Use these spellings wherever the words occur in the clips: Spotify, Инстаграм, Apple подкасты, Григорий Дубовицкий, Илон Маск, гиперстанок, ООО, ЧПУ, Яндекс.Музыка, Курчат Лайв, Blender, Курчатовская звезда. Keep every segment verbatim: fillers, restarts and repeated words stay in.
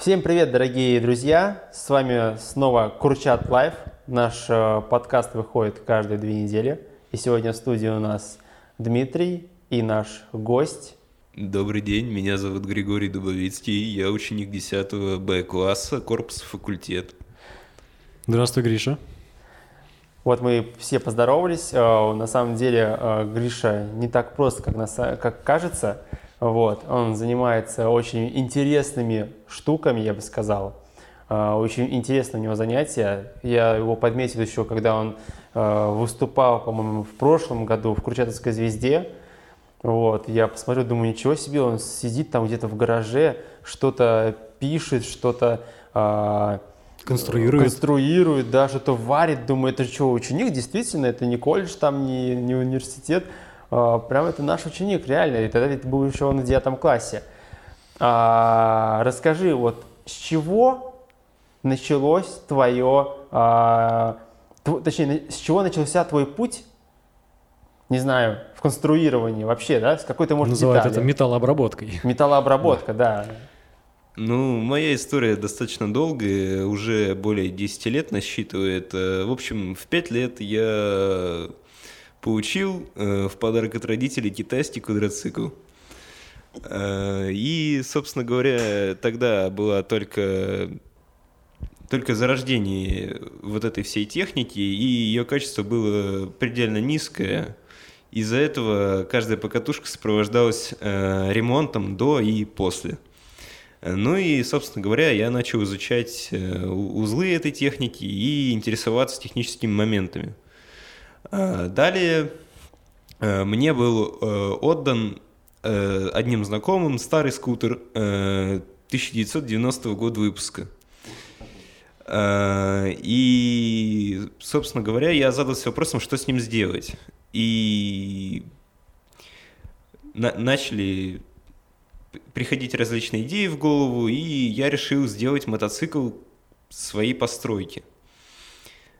Всем привет, дорогие друзья! С вами снова Курчат Лайв. Наш подкаст выходит каждые две недели. И сегодня в студии у нас Дмитрий и наш гость. Добрый день, меня зовут Григорий Дубовицкий. Я ученик десятого Б класса, корпус факультет. Здравствуй, Гриша. Вот мы все поздоровались. На самом деле Гриша не так прост, как, нас, как кажется. Вот, он занимается очень интересными штуками, я бы сказал. Очень интересное у него занятие. Я его подметил еще, когда он выступал, по-моему, в прошлом году в Курчатовской звезде. Вот, я посмотрю, думаю, ничего себе, он сидит там где-то в гараже, что-то пишет, что-то конструирует. конструирует, да, что-то варит. Думаю, это что, ученик? Действительно, это не колледж, там не, не университет. Прям это наш ученик, реально, и тогда это был еще он в девятом классе. А, расскажи, вот с чего началось твое, а, тв, точнее, с чего начался твой путь, не знаю, в конструировании вообще, да, с какой-то, может, детали? Называют это металлообработкой. Металлообработка, да. да. Ну, моя история достаточно долгая, уже более десять лет насчитывает. В общем, в пять лет я... Получил э, в подарок от родителей китайский квадроцикл. Э, и, собственно говоря, тогда была только, только зарождение вот этой всей техники, и ее качество было предельно низкое. Из-за этого каждая покатушка сопровождалась э, ремонтом до и после. Ну и, собственно говоря, я начал изучать э, узлы этой техники и интересоваться техническими моментами. Далее мне был отдан одним знакомым старый скутер тысяча девятьсот девяностого года выпуска. И, собственно говоря, я задался вопросом, что с ним сделать. И на- начали приходить различные идеи в голову, и я решил сделать мотоцикл своей постройки.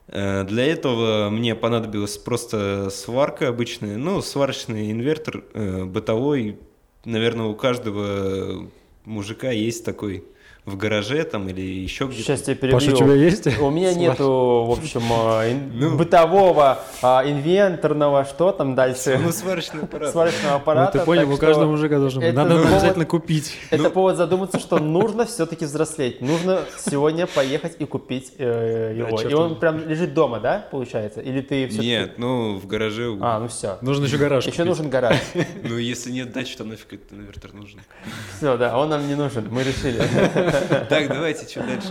Для этого мне понадобилась просто сварка обычная, ну, сварочный инвертор э, бытовой. Наверное, у каждого мужика есть такой в гараже там или еще где-то. Сейчас я перебью. Паша, у тебя есть? У меня Свар... нету, в общем, ин... ну... бытового, а, инвентарного, что там дальше? Ну, сварочного аппарата. Сварочного аппарата. Ну, ты понял, у каждого мужика должен быть. Надо обязательно купить. Это повод задуматься, что нужно все-таки взрослеть. Нужно сегодня поехать и купить его. И он прям лежит дома, да, получается? Или ты все-таки... Нет, ну, в гараже. А, ну все. Нужен еще гараж. Еще нужен гараж. Ну, если нет дачи, то нафиг этот инвертор нужен. Все, да, он нам не нужен, мы решили. Так, давайте, что дальше?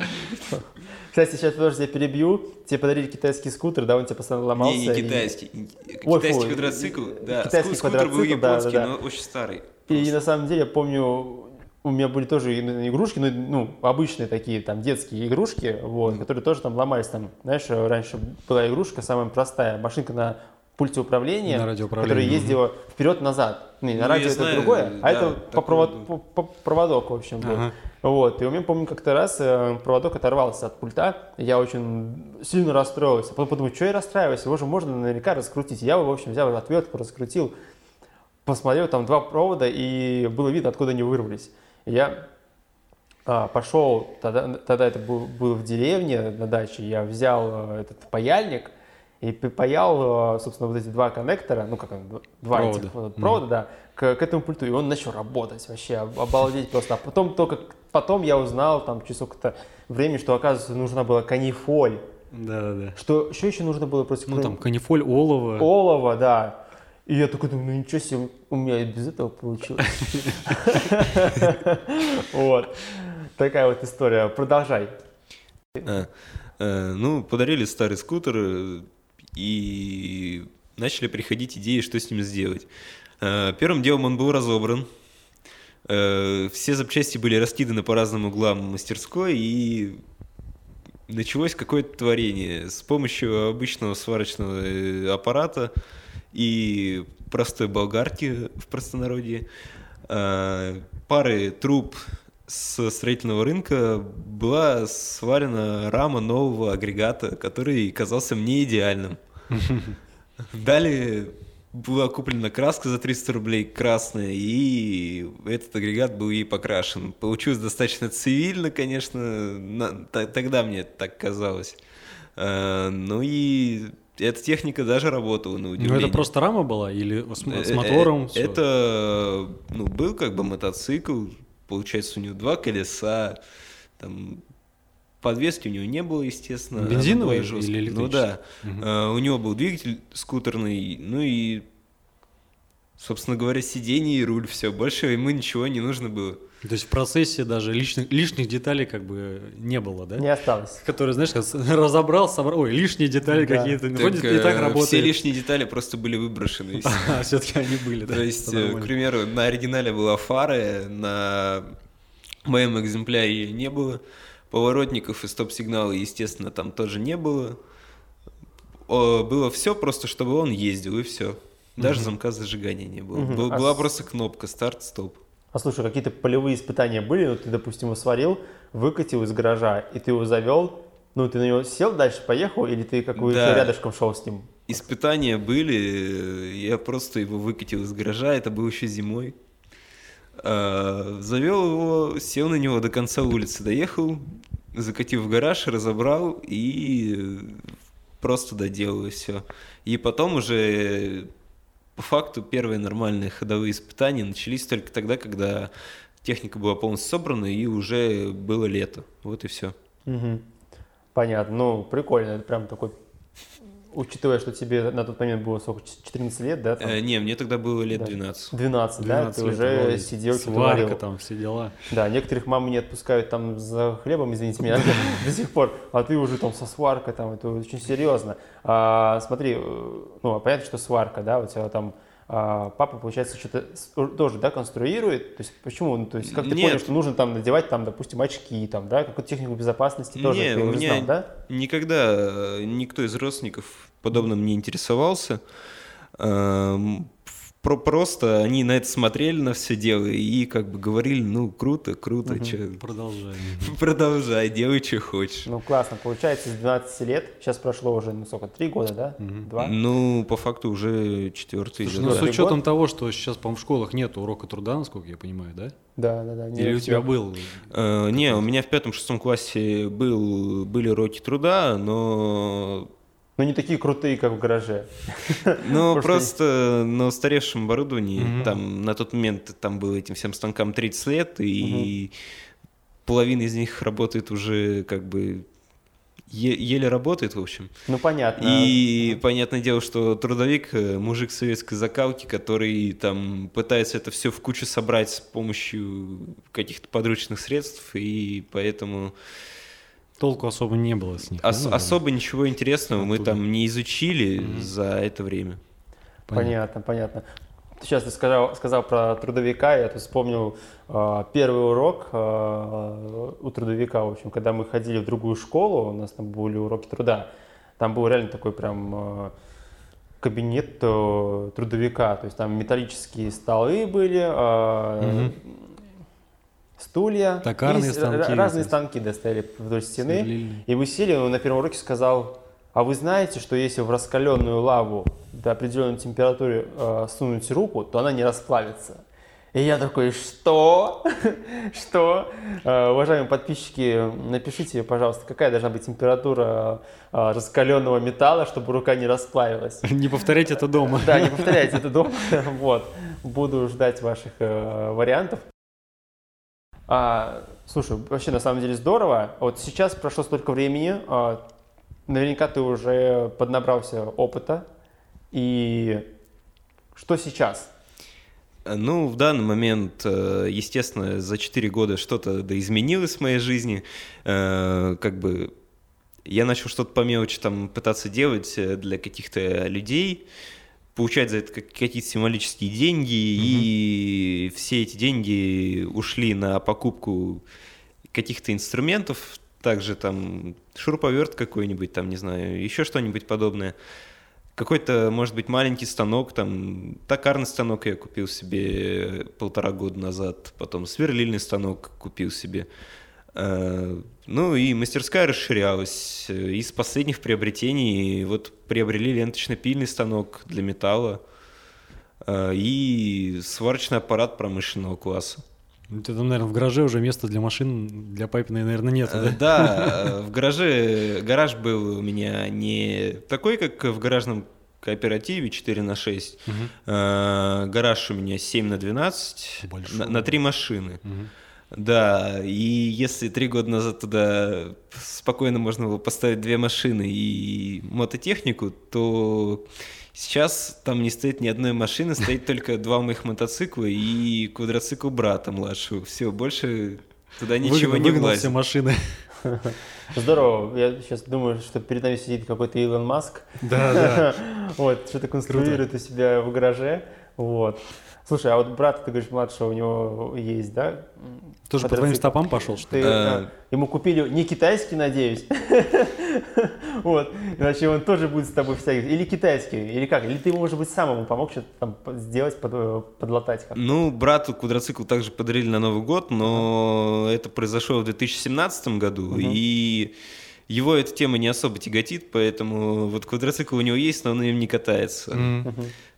Кстати, сейчас тоже тебя перебью. Тебе подарили китайский скутер, да, он тебе постоянно ломался. Не, не китайский. И... Китайский квадроцикл, да. Китайский скутер был японский, да, да, да. но очень старый. Просто. И на самом деле, я помню, у меня были тоже игрушки, ну, ну обычные такие, там, детские игрушки, вот, mm. которые тоже там ломались. Там, знаешь, раньше была игрушка самая простая, машинка на пульте управления, на которая ездила угу. вперед-назад. Не, на ну, радио это знаю, другое, да, а это по, провод, по, по проводок, в общем, был. Ага. Вот. И у меня, помню, как-то раз проводок оторвался от пульта, я очень сильно расстроился. Потом подумал, что я расстраиваюсь, его же можно наверняка раскрутить. Я, в общем, взял отвертку, раскрутил, посмотрел, там два провода, и было видно, откуда они вырвались. Я а, пошел, тогда, тогда это был, был в деревне на даче, я взял этот паяльник, и припаял, собственно, вот эти два коннектора, ну как два провода. этих вот, провода, mm-hmm. да, к, к этому пульту, и он начал работать вообще, обалдеть просто. А потом только потом я узнал там через сколько-то времени, что оказывается нужна была канифоль. Да-да-да. Что еще еще нужно было просто? Ну кроме... там канифоль, олово. Олово, да. И я такой думаю, ну ничего себе, у меня и без этого получилось. Вот такая вот история. Продолжай. Ну подарили старый скутер. И начали приходить идеи, что с ним сделать. Первым делом он был разобран. Все запчасти были раскиданы по разным углам мастерской, и началось какое-то творение. С помощью обычного сварочного аппарата и простой болгарки в простонародье, пары труб с строительного рынка была сварена рама нового агрегата, который казался мне идеальным. Далее была куплена краска за триста рублей красная, и этот агрегат был ей покрашен. Получилось достаточно цивильно, конечно, тогда мне так казалось. Ну и эта техника даже работала, на удивление. Ну это просто рама была или с, с мотором? Это, это ну, был как бы мотоцикл, получается у него два колеса, там... Подвески у него не было, естественно. Бензиновый или электрический? Ну да. Угу. А, у него был двигатель скутерный, ну и, собственно говоря, сиденье и руль, все. Больше ему ничего не нужно было. То есть в процессе даже лишних, лишних деталей как бы не было, да? Не осталось. Которые, знаешь, разобрал, собрал, ой, лишние детали да. какие-то. Так, вроде не так работает. Все лишние детали просто были выброшены. А, все-таки они были, да? То есть, к примеру, на оригинале была фара, на моем экземпляре ее не было. Поворотников и стоп-сигнала, естественно, там тоже не было. О, было все просто, чтобы он ездил, и все. Даже mm-hmm. замка зажигания не было. Mm-hmm. Был, а была с... просто кнопка старт-стоп. А слушай, какие-то полевые испытания были? Ну, ты, допустим, его сварил, выкатил из гаража, и ты его завел. Ну, ты на него сел, дальше поехал, или ты какой-то да. рядышком шел с ним? Испытания были. Я просто его выкатил из гаража. Это было еще зимой. Завел его, сел на него до конца улицы, доехал, закатил в гараж, разобрал и просто доделал и все. И потом уже по факту первые нормальные ходовые испытания начались только тогда, когда техника была полностью собрана и уже было лето. Вот и все. Угу. Понятно. Ну, прикольно. Это прям такой... Учитывая, что тебе на тот момент было сколько, четырнадцать лет, да? Э, не, мне тогда было лет двенадцать. двенадцать, двенадцать да? Ты уже сидел, сварка там, все дела. Да, некоторых мамы не отпускают там за хлебом, извините меня, до сих пор. А ты уже там со сваркой, там, это очень серьезно. Смотри, ну, понятно, что сварка, да, у тебя там папа, получается, что-то тоже, да, конструирует. То есть почему? Ну, то есть как ты Нет. понял, что нужно там надевать, там, допустим, очки, там, да, какую-то технику безопасности тоже? Нет, ты уже знал, да? Никогда никто из родственников подобным не интересовался. Просто они на это смотрели, на все дело, и как бы говорили, ну, круто, круто. Угу. Че... Продолжай. Продолжай, делай, что хочешь. Ну, классно. Получается, с двенадцати лет, сейчас прошло уже, ну, сколько, три года, да? Угу. Два? Ну, по факту уже четвертый. Слушай, ну, с учетом того, что сейчас, по-моему, в школах нет урока труда, насколько я понимаю, да? Да, да, да. Или у тебя был? Э, не, у меня в пятом-шестом классе был, были уроки труда, но... Ну, не такие крутые, как в гараже. Ну, просто, просто на устаревшем оборудовании, mm-hmm. там, на тот момент там было этим всем станкам тридцать лет, и mm-hmm. половина из них работает уже как бы... Е- еле работает, в общем. Ну, понятно. И mm-hmm. понятное дело, что трудовик, мужик советской закалки, который там пытается это все в кучу собрать с помощью каких-то подручных средств, и поэтому... Толку особо не было с них. Ос- да, особо да? ничего интересного оттуда мы там не изучили mm-hmm. за это время. Понятно, понятно. понятно. Сейчас ты сказал, сказал про трудовика, я тут вспомнил э, первый урок э, у трудовика, в общем, когда мы ходили в другую школу, у нас там были уроки труда, там был реально такой прям... Э, кабинет э, трудовика, то есть там металлические столы были, э, mm-hmm. стулья, токарные станки, разные станки доставили вдоль стены, Слили. И мы сели, он на первом уроке сказал, а вы знаете, что если в раскаленную лаву до определенной температуры э, сунуть руку, то она не расплавится. И я такой, что? Что? Э, уважаемые подписчики, напишите, пожалуйста, какая должна быть температура э, раскаленного металла, чтобы рука не расплавилась. Не повторяйте это дома. Да, не повторяйте это дома. Вот, буду ждать ваших э, вариантов. А, слушай, вообще на самом деле здорово. Вот сейчас прошло столько времени, а, наверняка ты уже поднабрался опыта. И что сейчас? Ну, в данный момент, естественно, за четыре года что-то доизменилось в моей жизни. Как бы я начал что-то по мелочи там пытаться делать для каких-то людей, получать за это какие-то символические деньги, mm-hmm. и все эти деньги ушли на покупку каких-то инструментов, также там шуруповерт какой-нибудь, там, не знаю, еще что-нибудь подобное. Какой-то, может быть, маленький станок, там, токарный станок я купил себе полтора года назад, потом сверлильный станок купил себе. Ну и мастерская расширялась. Из последних приобретений вот приобрели ленточно-пильный станок для металла. и сварочный аппарат промышленного класса. У тебя там, наверное, в гараже уже места для машин, для папиной, наверное, нет, да? Да, в гараже, гараж был у меня не такой, как в гаражном кооперативе четыре на шесть. Угу. Гараж у меня семь на двенадцать, на, на три машины. Угу. Да, и если три года назад туда спокойно можно было поставить две машины и мототехнику, то сейчас там не стоит ни одной машины, стоит только два моих мотоцикла и квадроцикл брата младшего. Все, больше туда ничего не влазит. Все машины. Здорово. Я сейчас думаю, что перед нами сидит какой-то Илон Маск. Да, да. Вот, что-то конструирует у себя в гараже. Вот. Слушай, а вот брат, ты говоришь, младшего у него есть, да? Тоже по твоим стопам пошел, что ли? Да. Ему купили не китайский, надеюсь. Вот. Иначе он тоже будет с тобой всякий. Или китайский, или как? Или ты, может быть, сам ему помог что-то там сделать, подлатать как-то? Ну, брату квадроцикл также подарили на Новый год, но это произошло в две тысячи семнадцатом году, и его эта тема не особо тяготит, поэтому вот квадроцикл у него есть, но он им не катается.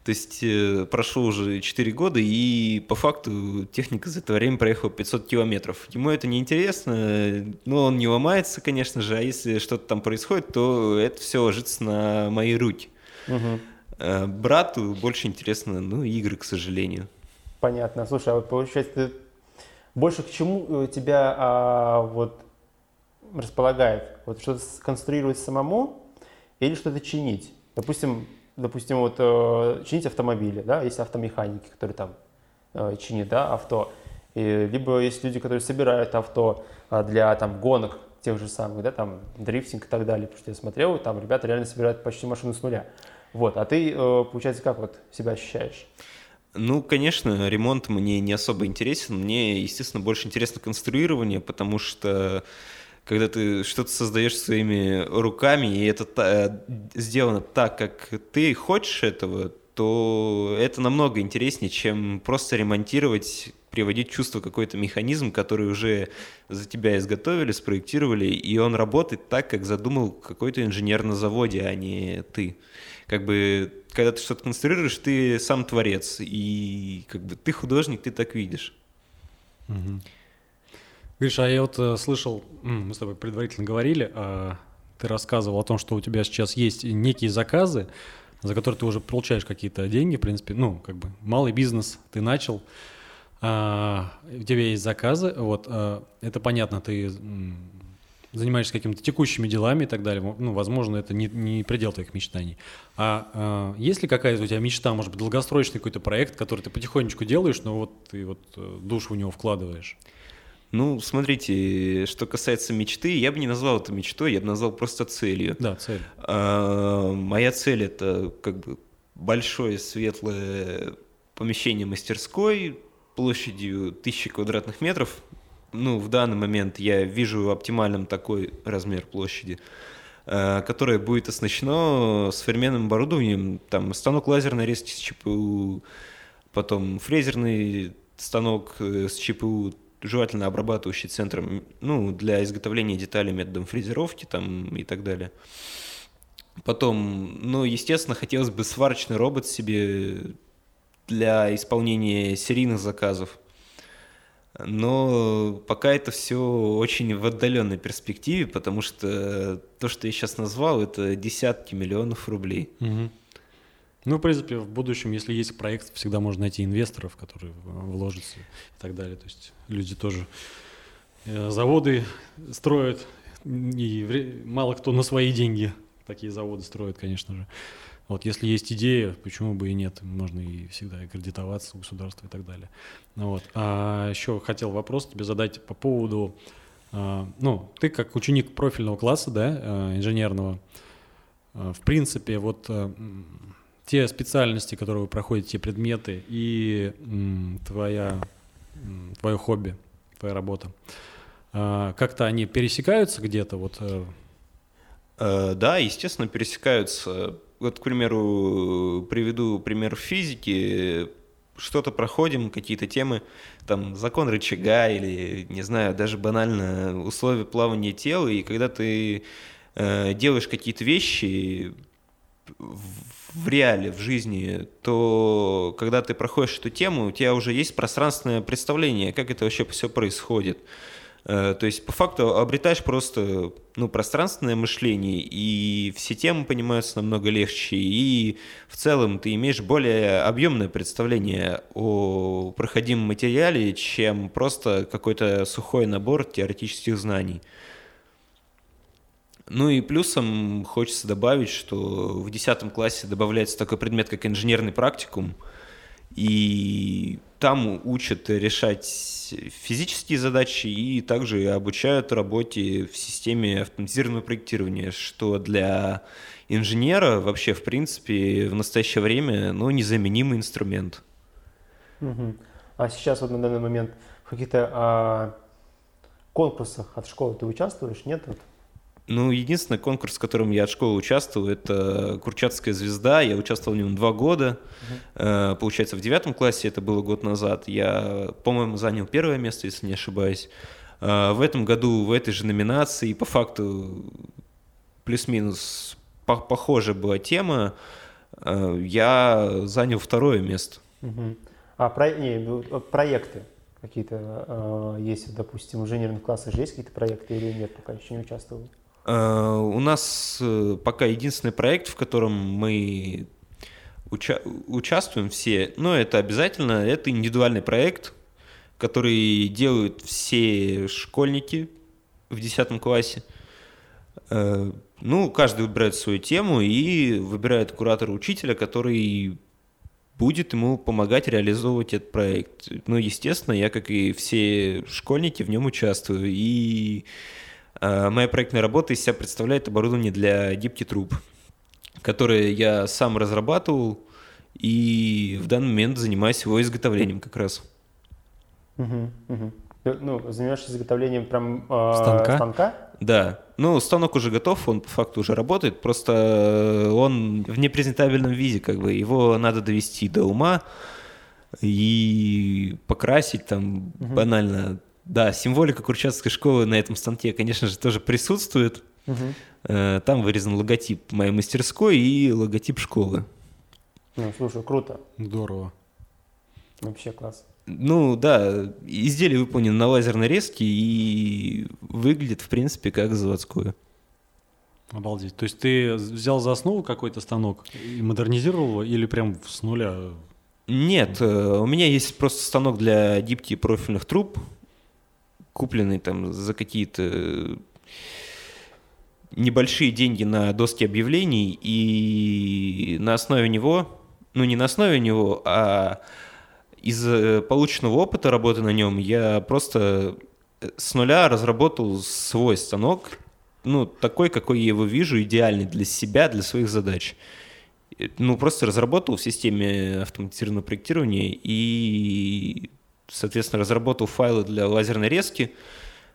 То есть прошло уже четыре года, и по факту техника за это время проехала пятьсот километров. Ему это неинтересно, но он не ломается, конечно же, а если что-то там происходит, то это все ложится на мои руки. Угу. Брату больше интересно, ну, игры, к сожалению. Понятно. Слушай, а вот получается, ты... больше к чему тебя а, вот, располагает? Вот что-то сконструировать самому или что-то чинить? Допустим... Допустим, вот э, чинить автомобили, да, есть автомеханики, которые там э, чинят, да, авто, и, либо есть люди, которые собирают авто э, для там гонок тех же самых, да, там дрифтинг и так далее, потому что я смотрел, там ребята реально собирают почти машину с нуля, вот, а ты, э, получается, как вот себя ощущаешь? Ну, конечно, ремонт мне не особо интересен, мне, естественно, больше интересно конструирование, потому что когда ты что-то создаешь своими руками, и это та, сделано так, как ты хочешь этого, то это намного интереснее, чем просто ремонтировать, приводить в чувство какой-то механизм, который уже за тебя изготовили, спроектировали, и он работает так, как задумал какой-то инженер на заводе, а не ты. Как бы, когда ты что-то конструируешь, ты сам творец, и как бы ты художник, ты так видишь. Угу. Гриш, а я вот э, слышал, мы с тобой предварительно говорили, э, ты рассказывал о том, что у тебя сейчас есть некие заказы, за которые ты уже получаешь какие-то деньги, в принципе, ну, как бы малый бизнес ты начал, э, у тебя есть заказы, вот, э, это понятно, ты э, занимаешься какими-то текущими делами и так далее, ну, возможно, это не, не предел твоих мечтаний. А э, есть ли какая-то у тебя мечта, может быть, долгосрочный какой-то проект, который ты потихонечку делаешь, но вот ты вот душу в него вкладываешь? Ну, смотрите, что касается мечты, я бы не назвал это мечтой, я бы назвал просто целью. Да, цель. А, моя цель — это как бы большое светлое помещение мастерской площадью тысячи квадратных метров. Ну, в данный момент я вижу оптимальным такой размер площади, которое будет оснащено современным оборудованием. Там станок лазерной резки с ЧПУ, потом фрезерный станок с ЧПУ, желательно обрабатывающий центр, ну, для изготовления деталей методом фрезеровки там, и так далее. Потом, ну, естественно, хотелось бы сварочный робот себе для исполнения серийных заказов. Но пока это все очень в отдаленной перспективе, потому что то, что я сейчас назвал, это десятки миллионов рублей. Угу. Ну, в принципе, в будущем, если есть проект, всегда можно найти инвесторов, которые вложатся и так далее. То есть люди тоже заводы строят, и мало кто на свои деньги такие заводы строит, конечно же. Вот если есть идея, почему бы и нет, можно и всегда и кредитоваться у государства и так далее. Вот. А еще хотел вопрос тебе задать по поводу, ну, ты как ученик профильного класса, да, инженерного, в принципе, вот... те специальности, которые вы проходите, те предметы и м, твоя, м, твое хобби, твоя работа, а, как-то они пересекаются где-то? Вот? Э, да, естественно, пересекаются. Вот, к примеру, приведу пример физики. Что-то проходим, какие-то темы, там, закон рычага или, не знаю, даже банально условия плавания тела. И когда ты э, делаешь какие-то вещи... В в реале, в жизни, то когда ты проходишь эту тему, у тебя уже есть пространственное представление, как это вообще все происходит. То есть по факту обретаешь просто ну, пространственное мышление, и все темы понимаются намного легче, и в целом ты имеешь более объемное представление о проходимом материале, чем просто какой-то сухой набор теоретических знаний. Ну и плюсом хочется добавить, что в десятом классе добавляется такой предмет, как инженерный практикум, и там учат решать физические задачи и также обучают работе в системе автоматизированного проектирования, что для инженера вообще, в принципе, в настоящее время, ну, незаменимый инструмент. Угу. А сейчас вот на данный момент в каких-то а, конкурсах от школы ты участвуешь, нет? Вот? Ну, единственный конкурс, в котором я от школы участвую, это «Курчатовская звезда». Я участвовал в нем два года. Uh-huh. Получается, в девятом классе, это было год назад, я, по-моему, занял первое место, если не ошибаюсь. В этом году в этой же номинации, по факту, плюс-минус похожая была тема, я занял второе место. Uh-huh. А про... не, проекты? Какие-то э, есть, допустим, в инженерных классах же есть какие-то проекты или нет, пока еще не участвовал? Э, у нас э, пока единственный проект, в котором мы уча- участвуем все, но это обязательно, это индивидуальный проект, который делают все школьники в десятом классе. Э, ну, каждый выбирает свою тему и выбирает куратора-учителя, который... будет ему помогать реализовывать этот проект. Ну, естественно, я, как и все школьники, в нем участвую. И э, моя проектная работа из себя представляет оборудование для гибки труб, которое я сам разрабатывал и в данный момент занимаюсь его изготовлением как раз. Угу, угу. Ну, занимаешься изготовлением прям э, станка? станка? Да. Ну, станок уже готов, он по факту уже работает, просто он в непрезентабельном виде, как бы, его надо довести до ума и покрасить там угу. банально. Да, символика Курчатовской школы на этом станке, конечно же, тоже присутствует. Угу. Там вырезан логотип моей мастерской и логотип школы. Ну, слушай, круто. Здорово. Вообще класс. Ну да, изделие выполнено на лазерной резке и выглядит, в принципе, как заводское. Обалдеть. То есть ты взял за основу какой-то станок и модернизировал его или прям с нуля? Нет, у меня есть просто станок для гибки профильных труб, купленный там за какие-то небольшие деньги на доске объявлений, и на основе него, ну не на основе него, а... из полученного опыта работы на нем я просто с нуля разработал свой станок, ну, такой, какой я его вижу, идеальный для себя, для своих задач. Ну, просто разработал в системе автоматизированного проектирования и, соответственно, разработал файлы для лазерной резки,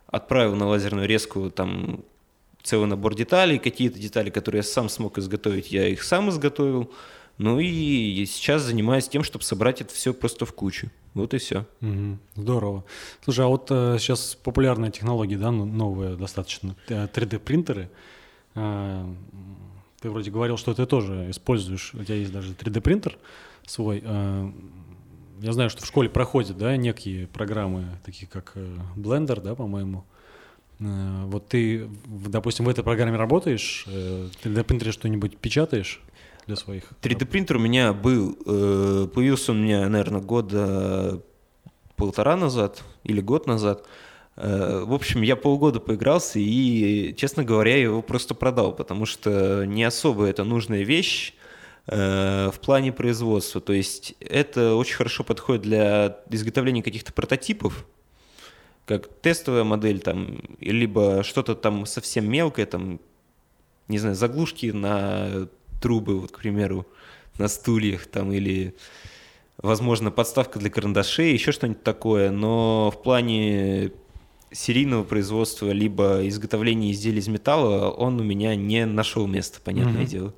отправил на лазерную резку там целый набор деталей, какие-то детали, которые я сам смог изготовить, я их сам изготовил. Ну и сейчас занимаюсь тем, чтобы собрать это все просто в кучу. Вот и все. Угу. Здорово. Слушай, а вот э, сейчас популярная технология, да, новая достаточно, три дэ-принтеры. Э, ты вроде говорил, что ты тоже используешь, у тебя есть даже три дэ-принтер свой. Э, я знаю, что в школе проходят, да, некие программы, такие как э, Blender, да, по-моему. Э, вот ты, допустим, в этой программе работаешь, э, в три дэ-принтере что-нибудь печатаешь? Для своих. три дэ-принтер у меня был, появился он у меня, наверное, года полтора назад или год назад. В общем, я полгода поигрался и, честно говоря, его просто продал, потому что не особо это нужная вещь в плане производства. То есть это очень хорошо подходит для изготовления каких-то прототипов, как тестовая модель, там, либо что-то там совсем мелкое, там, не знаю, заглушки на... трубы, вот, к примеру, на стульях там, или, возможно, подставка для карандашей, еще что-нибудь такое. Но в плане серийного производства либо изготовления изделий из металла он у меня не нашел места, понятное mm-hmm. дело.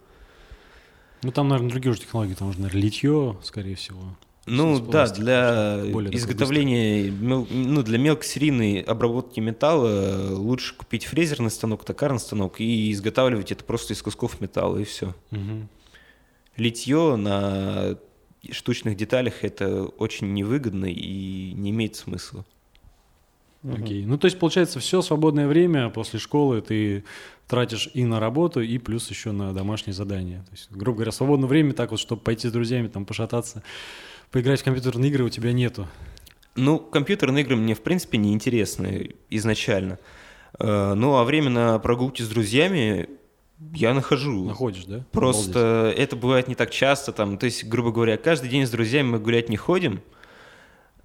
Ну, там, наверное, другие уже технологии, там уже, наверное, литье, скорее всего. Ну, да, для изготовления, мел, ну, для мелкосерийной обработки металла лучше купить фрезерный станок, токарный станок и изготавливать это просто из кусков металла, и все. Угу. литье на штучных деталях — это очень невыгодно и не имеет смысла. Окей. Okay. Ну, то есть, получается, все свободное время после школы ты тратишь и на работу, и плюс еще на домашние задания. То есть, грубо говоря, свободное время так вот, чтобы пойти с друзьями, там, пошататься, поиграть в компьютерные игры у тебя нету. Ну, компьютерные игры мне, в принципе, не интересны изначально. Ну, а время на прогулки с друзьями я нахожу. Находишь, да? Просто Обалдеть. Это бывает не так часто. Там, то есть, грубо говоря, каждый день с друзьями мы гулять не ходим.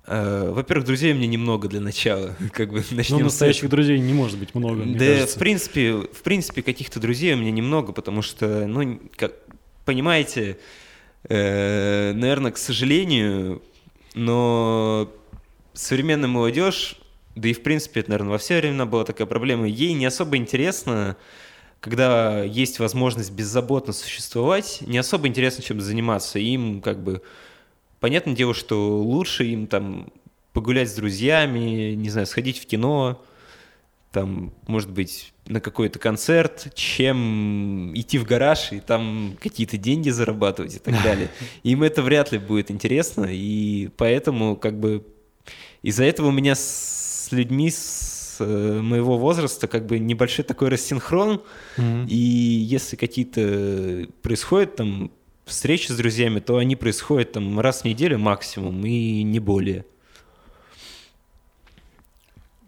Во-первых, друзей мне немного для начала. Как бы, начнем ну, настоящих с... друзей не может быть много. Да, в принципе, в принципе, каких-то друзей у меня немного, потому что, ну, как, понимаете, э, наверное, к сожалению, но современная молодежь, да и в принципе, это, наверное, во все времена была такая проблема, ей не особо интересно, когда есть возможность беззаботно существовать, не особо интересно, чем заниматься. Им как бы... Понятное дело, что лучше им там погулять с друзьями, не знаю, сходить в кино, там, может быть, на какой-то концерт, чем идти в гараж и там какие-то деньги зарабатывать и так далее. Им это вряд ли будет интересно, и поэтому как бы из-за этого у меня с людьми с моего возраста как бы небольшой такой рассинхрон, mm-hmm. и если какие-то происходят там встречи с друзьями, то они происходят там раз в неделю максимум и не более.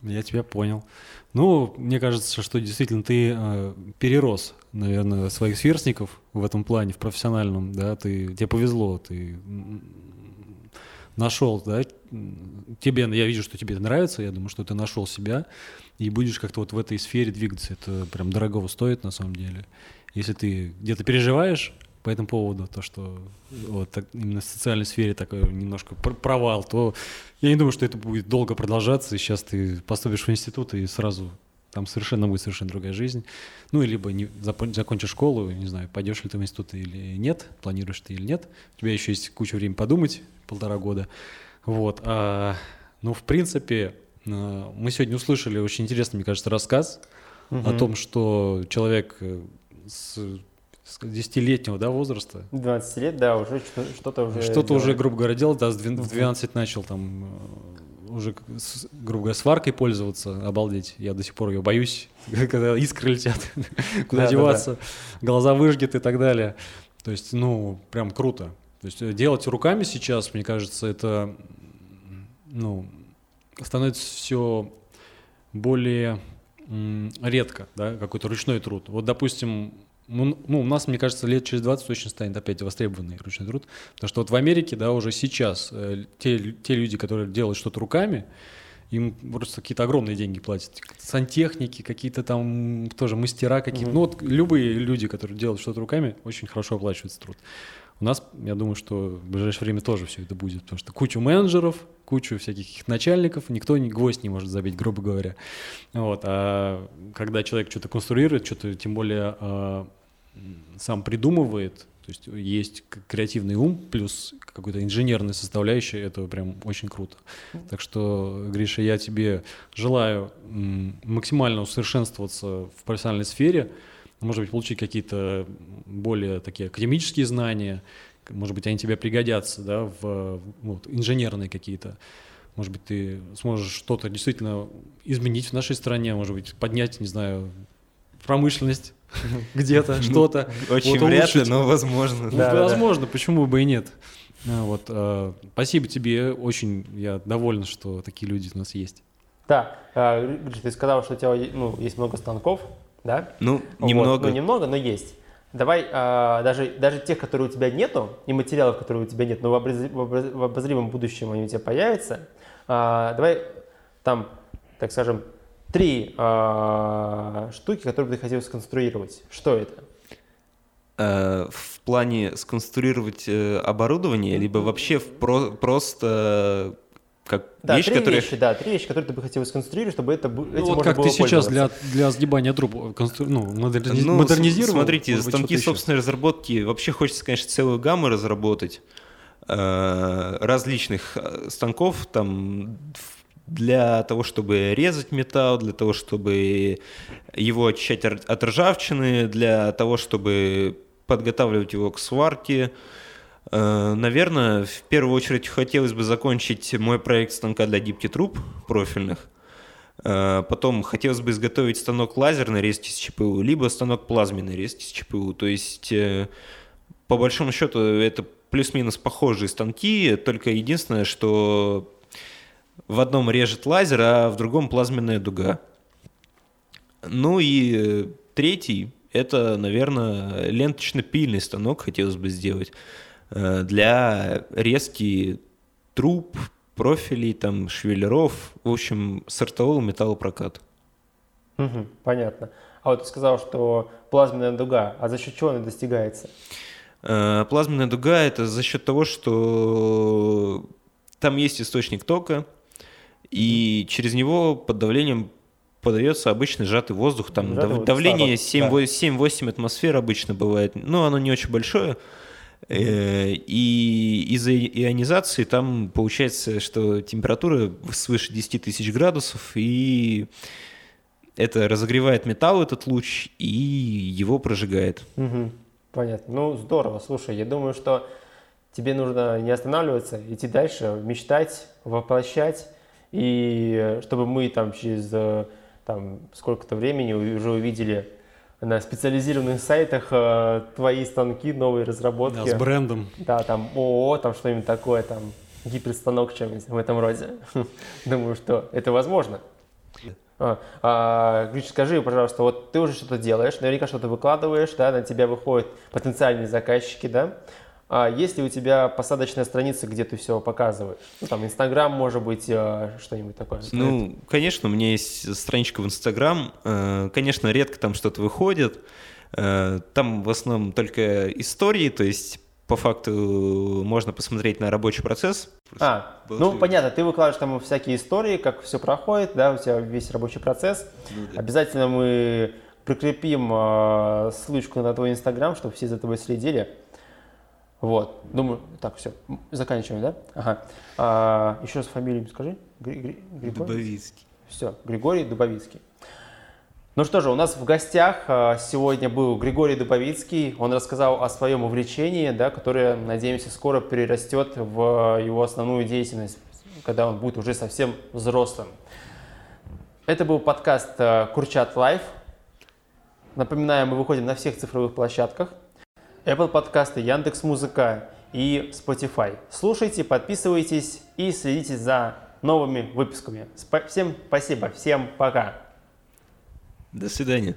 Я тебя понял. Ну, мне кажется, что действительно ты э, перерос, наверное, своих сверстников в этом плане, в профессиональном, да, ты, тебе повезло, ты нашел, да, тебе, я вижу, что тебе это нравится, я думаю, что ты нашел себя и будешь как-то вот в этой сфере двигаться. Это прям дорогого стоит на самом деле. Если ты где-то переживаешь по этому поводу, то, что вот, так, именно в социальной сфере такой немножко провал, то я не думаю, что это будет долго продолжаться, и сейчас ты поступишь в институт, и сразу там совершенно будет совершенно другая жизнь. Ну, и либо не, закончишь школу, не знаю, пойдешь ли ты в институт или нет, планируешь ты или нет. У тебя еще есть куча времени подумать, полтора года. Вот. А, ну, в принципе, мы сегодня услышали очень интересный, мне кажется, рассказ угу. о том, что человек с... С десятилетнего, да, возраста? двенадцать лет, да, уже что-то уже... Что-то делает. Уже, грубо говоря, делал, да, в двенадцать начал там уже, грубо говоря, сваркой пользоваться, обалдеть, я до сих пор ее боюсь, когда искры летят, куда деваться, глаза выжгет и так далее. То есть, ну, прям круто. То есть делать руками сейчас, мне кажется, это, ну, становится все более редко, да, какой-то ручной труд. Вот, допустим... Ну, ну, у нас, мне кажется, лет через двадцать точно станет опять востребованный ручной труд. Потому что вот в Америке, да, уже сейчас э, те, те люди, которые делают что-то руками, им просто какие-то огромные деньги платят. Сантехники, какие-то там тоже мастера какие-то. Mm-hmm. Ну, вот любые люди, которые делают что-то руками, очень хорошо оплачивается труд. У нас, я думаю, что в ближайшее время тоже все это будет. Потому что кучу менеджеров, кучу всяких начальников, никто ни гвоздь не может забить, грубо говоря. Вот. А когда человек что-то конструирует, что-то тем более а, сам придумывает, то есть есть креативный ум плюс какой-то инженерная составляющая, это прям очень круто. Так что, Гриша, я тебе желаю максимально усовершенствоваться в профессиональной сфере, может быть, получить какие-то более такие академические знания, может быть, они тебе пригодятся, да, в, вот, инженерные какие-то. Может быть, ты сможешь что-то действительно изменить в нашей стране, может быть, поднять, не знаю, промышленность где-то, что-то. Очень вряд ли, но возможно. Возможно, почему бы и нет. Вот, спасибо тебе, очень я доволен, что такие люди у нас есть. Да, ты сказал, что у тебя есть много станков, да? Ну, немного. Ну, немного, но есть. Давай, а, даже, даже тех, которые у тебя нету, и материалов, которые у тебя нет, но в, образ, в, образ, в обозримом будущем они у тебя появятся, а, давай там, так скажем, три а, штуки, которые бы ты хотел сконструировать. Что это? А, в плане сконструировать оборудование, либо вообще в про- просто... Как да, вещь, три которые... вещи, да, три вещи, которые ты бы хотел сконструировать, чтобы это ну, этим вот можно как было ты сейчас для, для сгибания труб констру... ну, модерни... ну, модернизировал? Смотрите, быть, станки собственной разработки, вообще хочется, конечно, целую гамму разработать э- различных станков там, для того, чтобы резать металл, для того, чтобы его очищать от ржавчины, для того, чтобы подготавливать его к сварке. Наверное, в первую очередь хотелось бы закончить мой проект станка для гибких труб профильных. Потом хотелось бы изготовить станок лазерный резки с ЧПУ, либо станок плазменный резки с ЧПУ. То есть, по большому счету, это плюс-минус похожие станки, только единственное, что в одном режет лазер, а в другом плазменная дуга. Ну и третий, это, наверное, ленточно-пильный станок хотелось бы сделать для резки труб, профилей, там, швеллеров, в общем, сортового металлопроката. Угу, понятно. А вот ты сказал, что плазменная дуга, а за счет чего она достигается? Плазменная дуга – это за счет того, что там есть источник тока, и через него под давлением подается обычный сжатый воздух. Там сжатый дав- давление семь-восемь атмосфер обычно бывает, но оно не очень большое. И из-за ионизации там получается, что температура свыше десять тысяч градусов, и это разогревает металл, этот луч, и его прожигает. Угу. Понятно. Ну, здорово. Слушай, я думаю, что тебе нужно не останавливаться, идти дальше, мечтать, воплощать, и чтобы мы там через там, сколько-то времени уже увидели на специализированных сайтах э, твои станки, новые разработки. Да, с брендом. Да, там ООО, там что-нибудь такое, там гиперстанок, что-нибудь в этом роде. Думаю, что это возможно. А, а, Гриш, скажи, пожалуйста, вот ты уже что-то делаешь, наверняка что-то выкладываешь, да, на тебя выходят потенциальные заказчики, да? А есть ли у тебя посадочная страница, где ты все показываешь? Ну, там, Инстаграм, может быть, что-нибудь такое? Ну, конечно, у меня есть страничка в Инстаграм. Конечно, редко там что-то выходит. Там в основном только истории, то есть по факту можно посмотреть на рабочий процесс. А, ну, ли... понятно, ты выкладываешь там всякие истории, как все проходит, да, у тебя весь рабочий процесс. Ну, да. Обязательно мы прикрепим ссылочку на твой Инстаграм, чтобы все за тобой следили. Вот, думаю, так, все, заканчиваем, да? Ага. А, еще раз фамилию скажи. Гри- Гри- Гри- Дубовицкий. Все, Григорий Дубовицкий. Ну что же, у нас в гостях сегодня был Григорий Дубовицкий. Он рассказал о своем увлечении, да, которое, надеемся, скоро перерастет в его основную деятельность, когда он будет уже совсем взрослым. Это был подкаст «Курчат Лайв». Напоминаю, мы выходим на всех цифровых площадках. Apple подкасты, Яндекс.Музыка и Spotify. Слушайте, подписывайтесь и следите за новыми выпусками. Всем спасибо, всем пока. До свидания.